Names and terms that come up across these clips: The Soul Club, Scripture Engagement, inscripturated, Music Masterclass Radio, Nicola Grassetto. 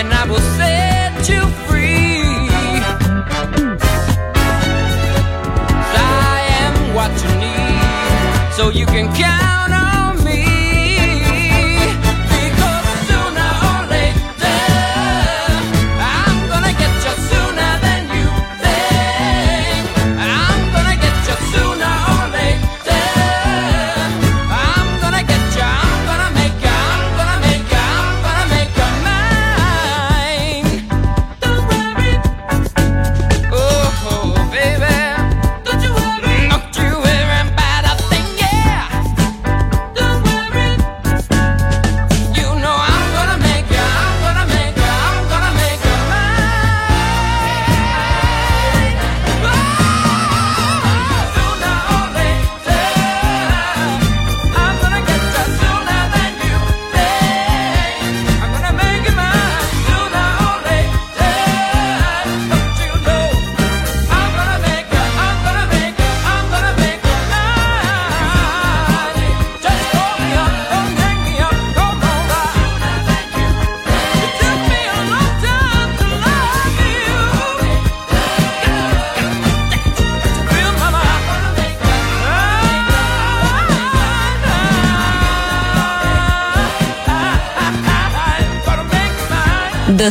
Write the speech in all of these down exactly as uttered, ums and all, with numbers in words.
And I will set you free. The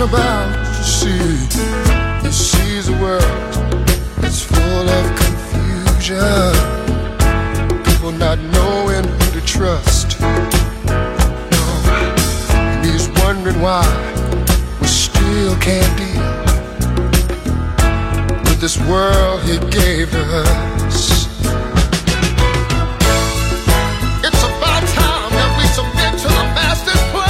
About you see, you see the world that's full of confusion. People not knowing who to trust. No, and he's wondering why we still can't deal with this world he gave us. It's about time that we submit to the master's plan.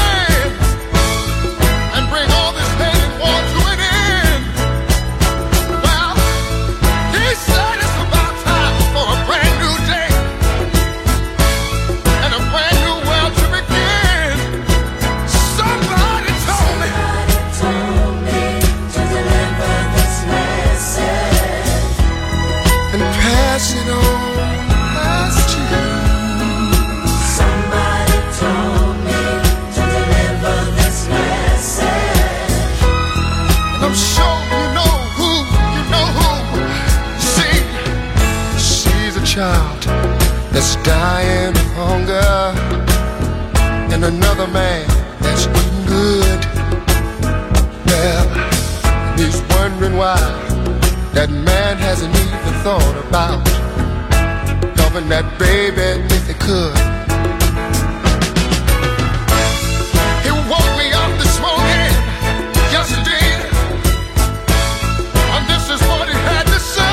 Child that's dying of hunger, and another man that's doing good. Well, he's wondering why that man hasn't even thought about loving that baby if he could. He woke me up this morning, yes he did, and this is what he had to say.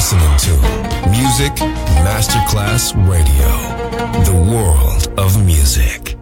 listening to Music Masterclass Radio, the world of music.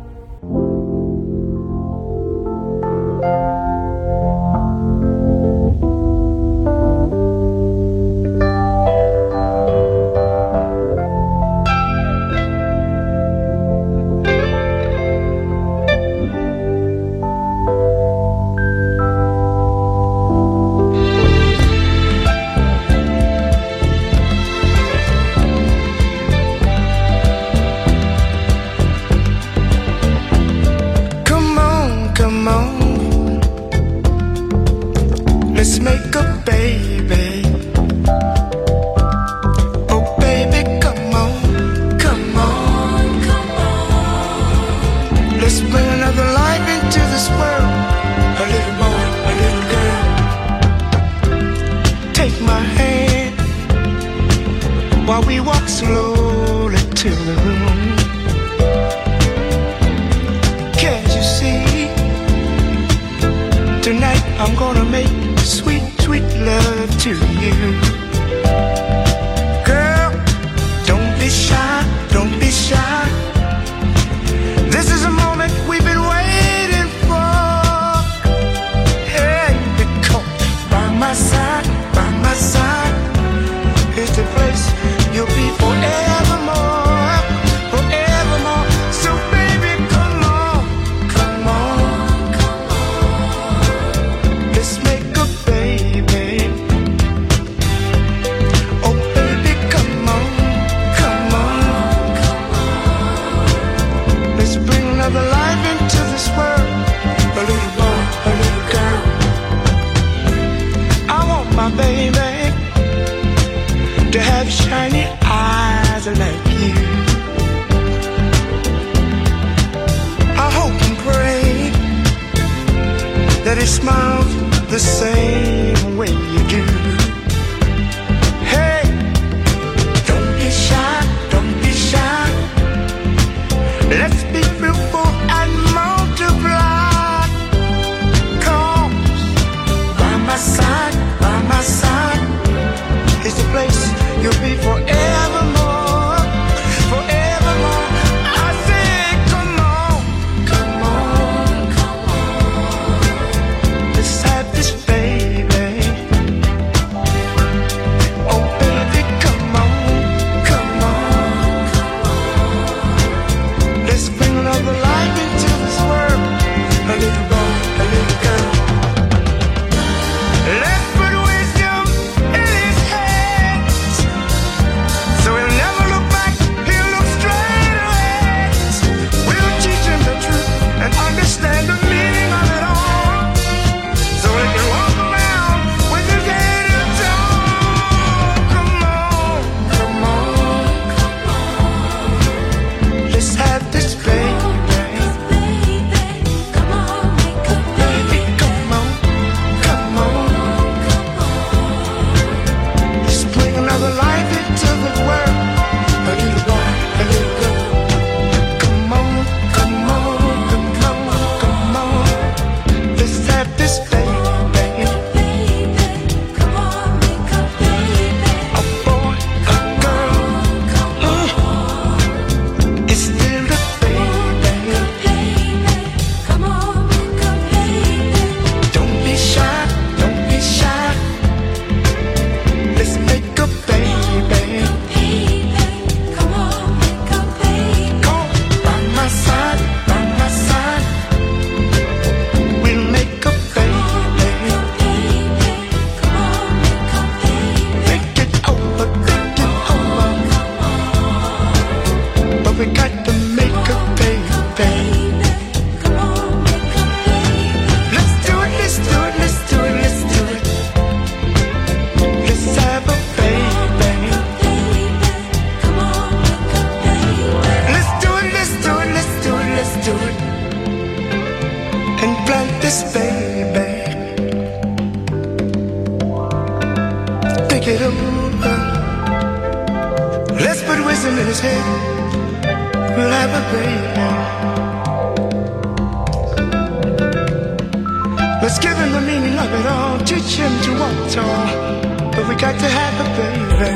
Let's give him the meaning of it all. Teach him to walk tall. but we got to have it,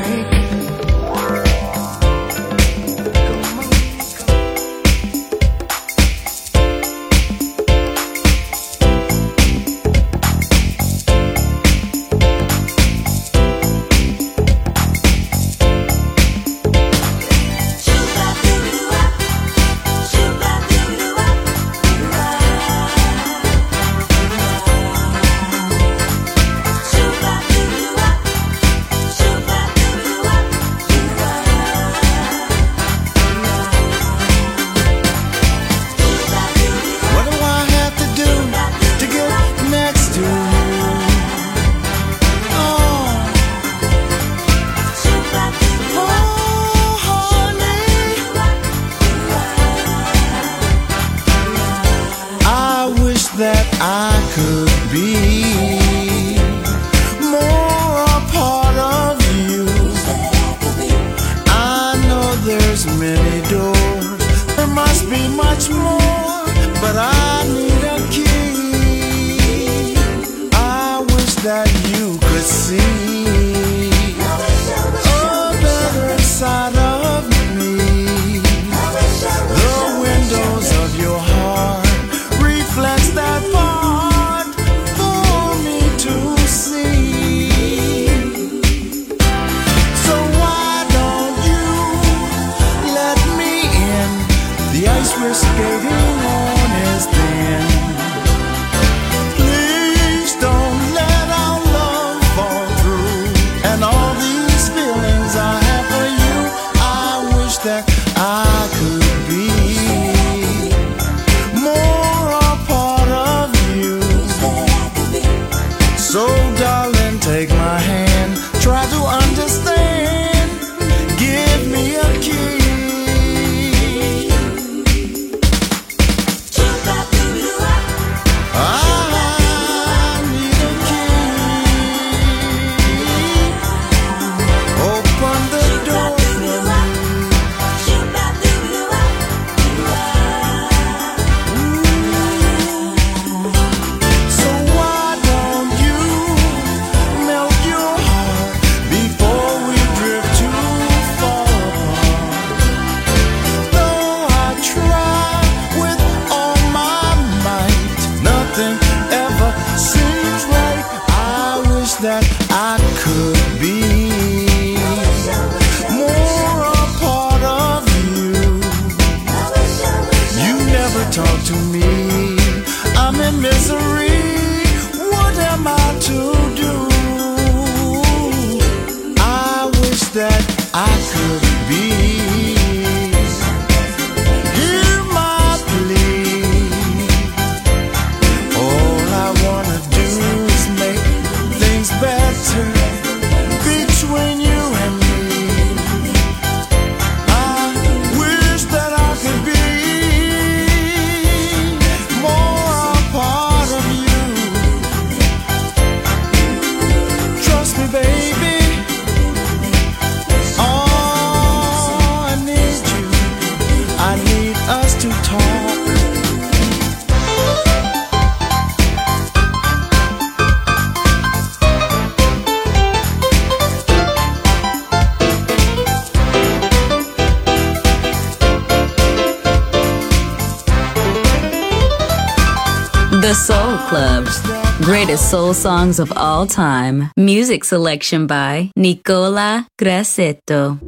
baby. The Soul Club, greatest soul songs of all time. Music selection by Nicola Grassetto.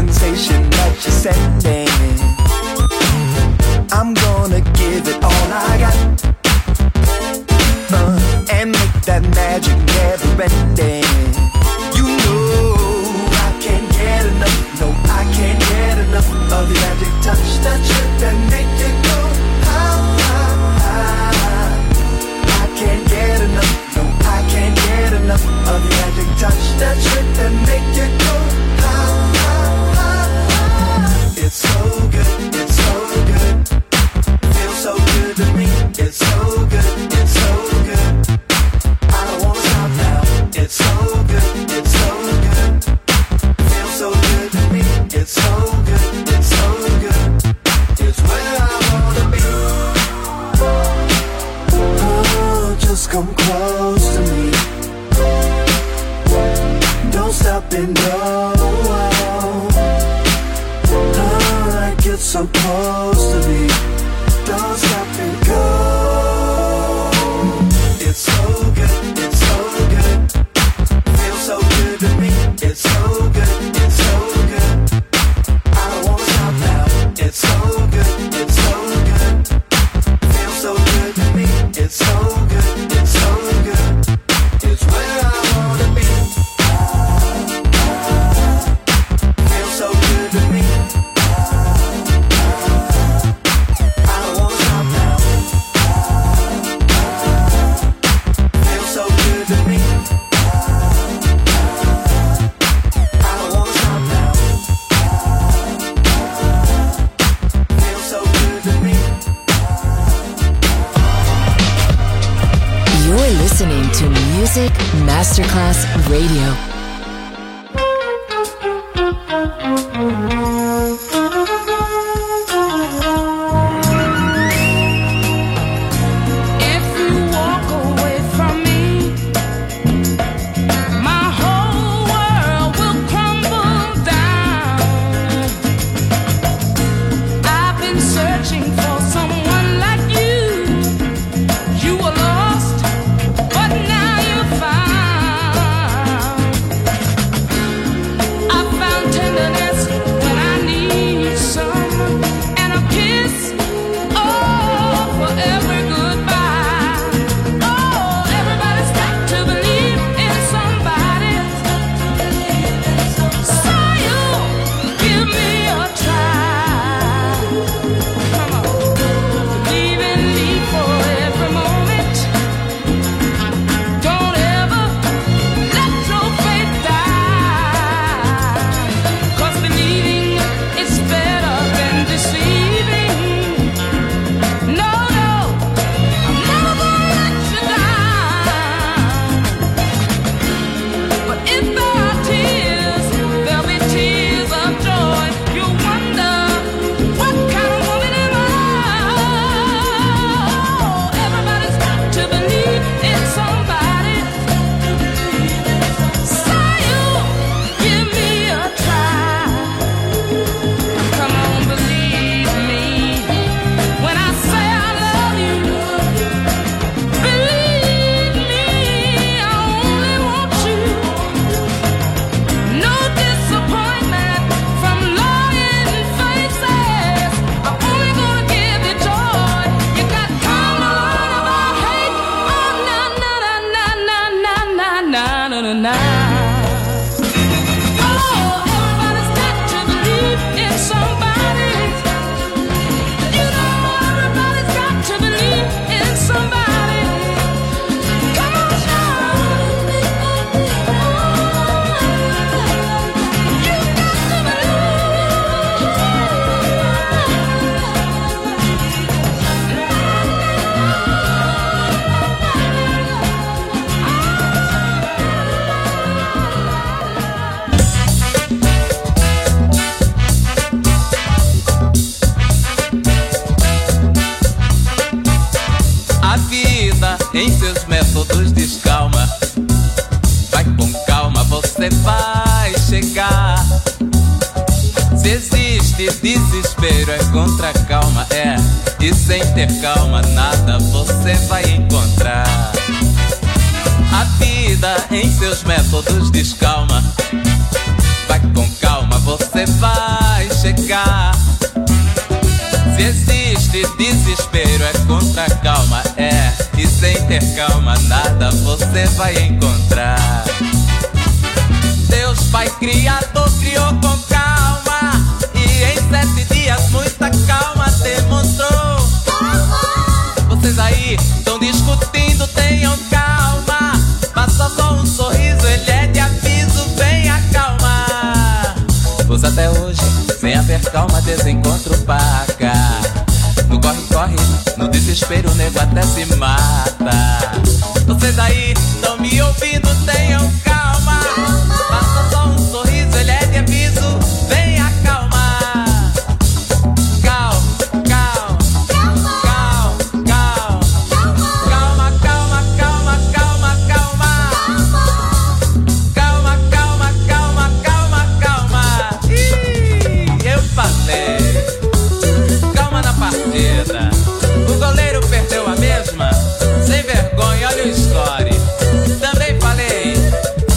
sensation that you're sending. I'm gonna give it all I got, uh, and make that magic never ending. You know I can't get enough, no, I can't get enough of the magic touch that you that make it go high, high, high. I can't get enough, no, I can't get enough of the magic touch that you that make it go high, high, high, high. It's so good, it's so good. Feels so good to me. It's so good. It's so good, it's so good. Feels so good to me. It's so good, it's so good. It's where I wanna be. Oh, just come close to me. Don't stop and go. Oh, I get so close to me. Don't stop and go. It's so good, it's so good. So good to me, it's so good, it's so good. I don't wanna stop now, it's so good, it's so good. Feels so good to me, it's so good, it's so good. It's where I wanna be. Ah, ah, feels so good to me. Ah, ah, I don't wanna stop now. Ah, ah, feels so good to me. Listening to Music Masterclass Radio. Em seus métodos descalma, vai com calma, você vai chegar. Se existe desespero, é contra a calma, é. E sem ter calma, nada você vai encontrar. Deus Pai Criador criou com calma, e em sete dias muita calma demonstrou. Vocês aí estão discutindo, tenham calma. Passa só um sorriso, ele é de aviso, vem acalmar. Pois até hoje, sem haver calma, desencontro paga. No corre-corre, no desespero, o nego até se mata. Vocês aí estão me ouvindo, tenham calma. Passa só um sorriso, ele é de aviso, vem acalmar. Cal, cal, cal, cal, calma, calma, calma, calma, calma, calma, calma, calma, calma, calma. Ih, eu falei, calma na partida. O goleiro perdeu a mesma, sem vergonha, olha o score. Também falei,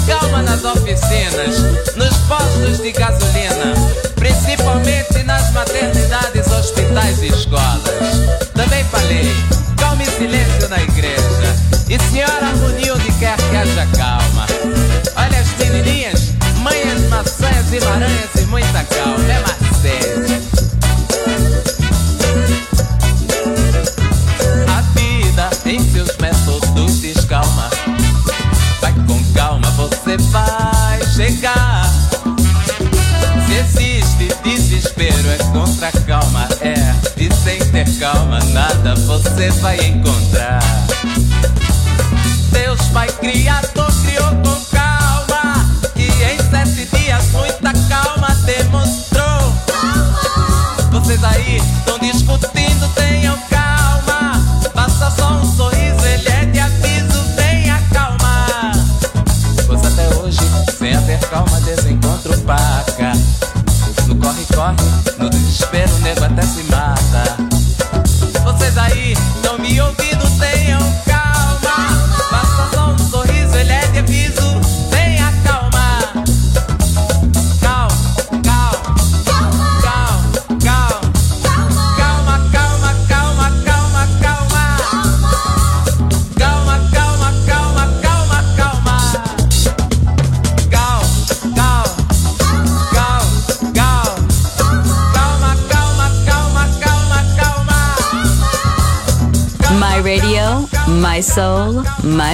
calma nas oficinas, nos postos de gasolina, principalmente nas maternidades, hospitais e escolas. Também falei, calma e silêncio na igreja. E senhora Munilde quer que haja calma. Olha as menininhas, manhas, maçãs e maranhas e muita calma, é macete. A vida em seus métodos descalma. Vai com calma, você vai chegar. Se existe desespero, é contra a calma, é. E sem ter calma, nada você vai encontrar. Deus Pai Criador criou com calma, e em sete dias muita calma demonstrou. Vocês aí estão discutindo, tenham calma. Passa só um sorriso, ele é de aviso, vem acalmar. Pois até hoje, sem haver calma, desencontro paga. No corre-corre, no desespero, o nego até se mata. Vocês aí estão me ouvindo, tenham calma. Passa só um sorriso, ele é de aviso, vem acalmar. Cal, cal, cal, cal, calma, calma, calma, calma, calma, calma, calma, calma, calma, calma, cal, cal, cal, cal, calma, calma, calma, calma, calma. My radio, my soul, my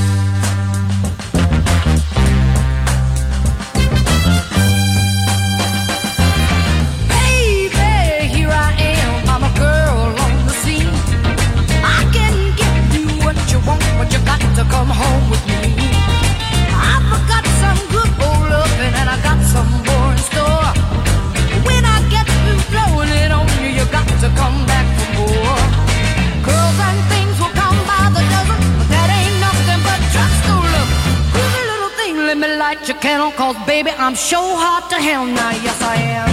Your candle, 'cause baby I'm sure hot to hell now, yes I am.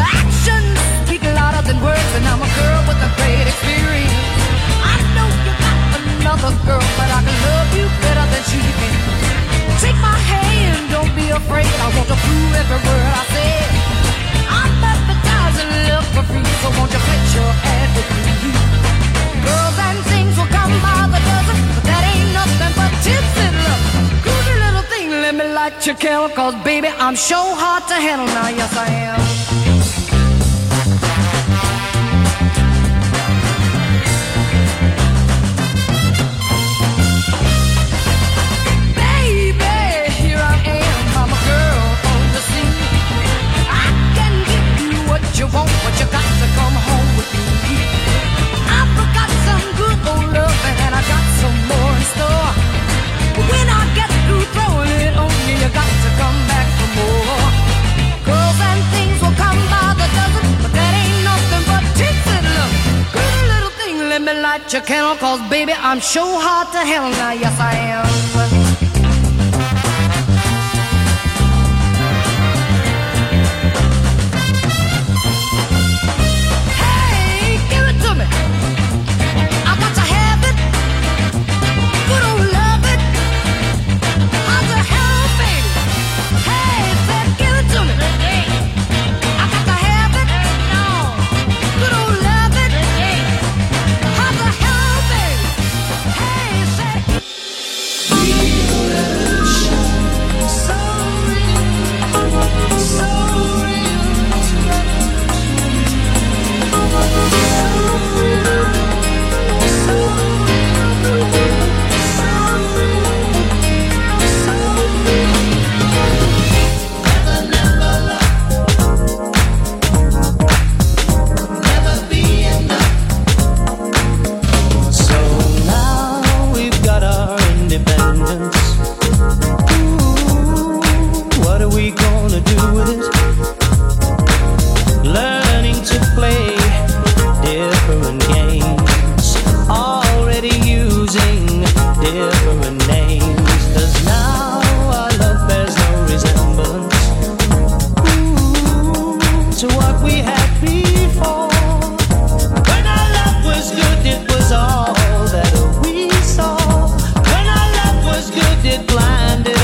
Actions speak louder than words, and I'm a girl with a great experience. I know you got another girl, but I can love you better than she can. Take my hand, don't be afraid, I want to prove every word I said. I'm advertising love for free, so won't you put your ad with me? Girls and things will come by the dozen, but that ain't nothing but tips and love. Groovy little thing, let me light your candle, 'cause baby I'm sure hard to handle now, yes I am. Baby, here I am, I'm a girl on the scene. I can give you what you want, but you got to come home with me. And I got some more in store. But when I get through throwing it on you, you got to come back for more. Girls and things will come by the dozen, but that ain't nothing but tips and love. Good little thing, let me light your candle, 'cause baby I'm sure hot to hell now, yes I am. Hey, give it to me. I got to have to do with it. Learning to play different games, already using different names. 'Cause now our love bears no resemblance, ooh, to what we had before. When our love was good, it was all that we saw. When our love was good, it blinded us.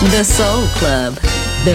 The Soul Club, the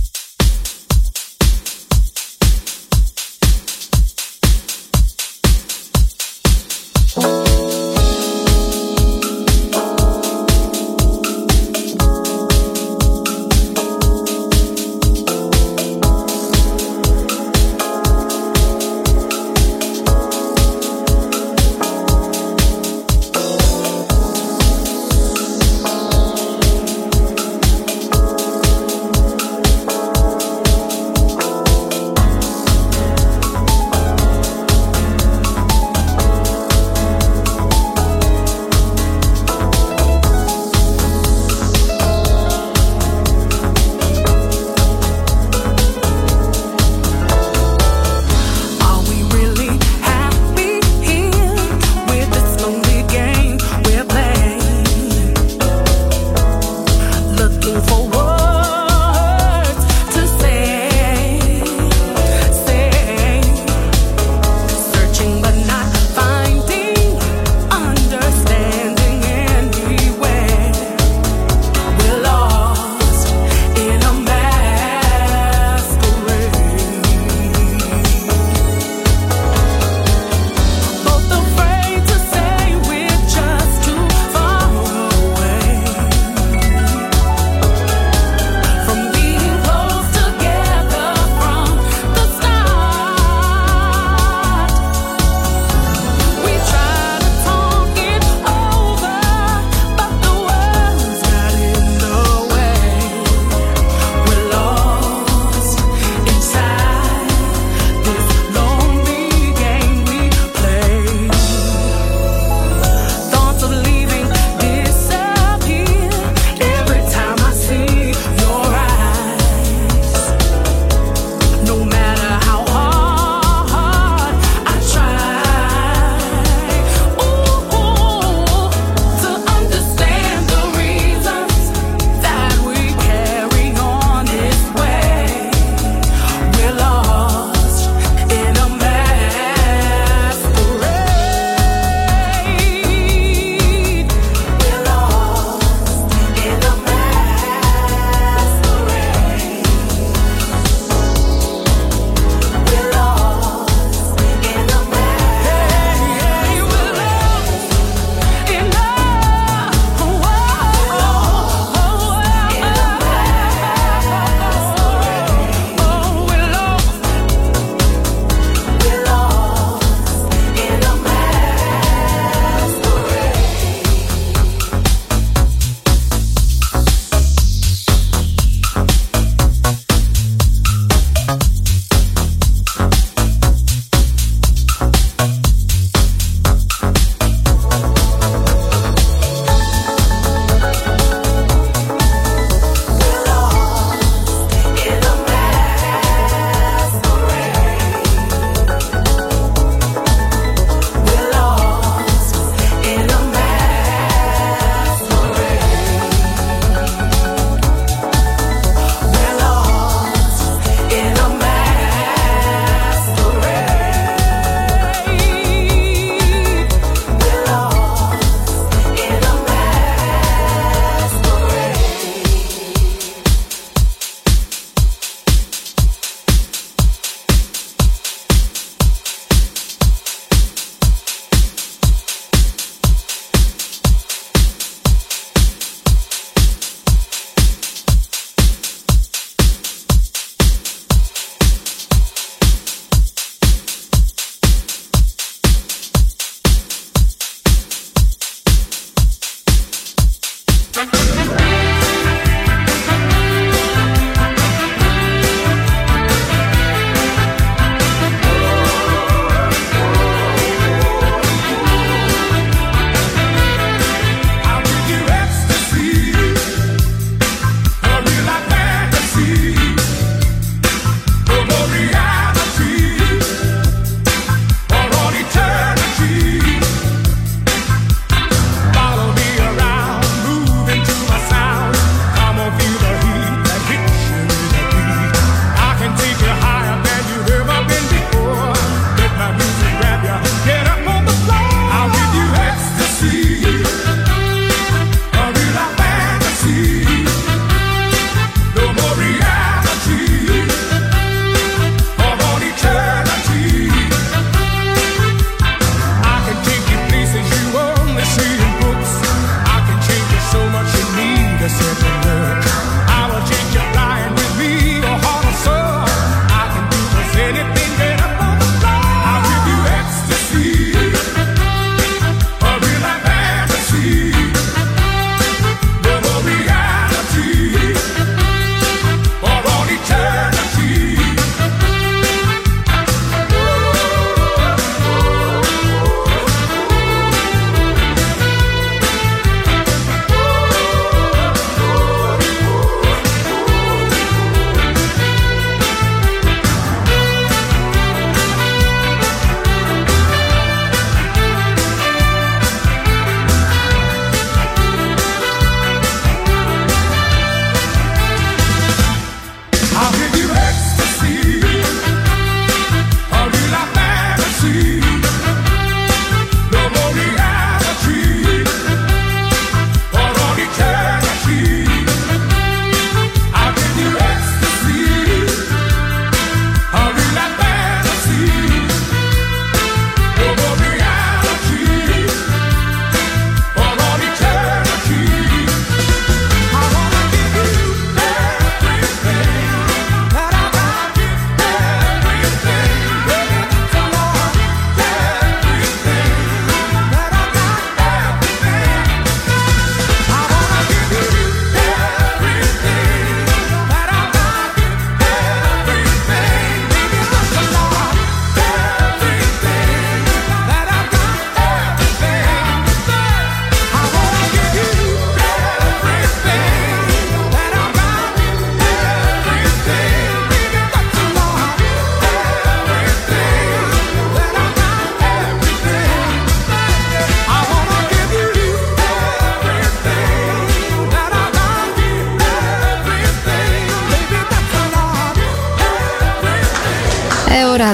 ora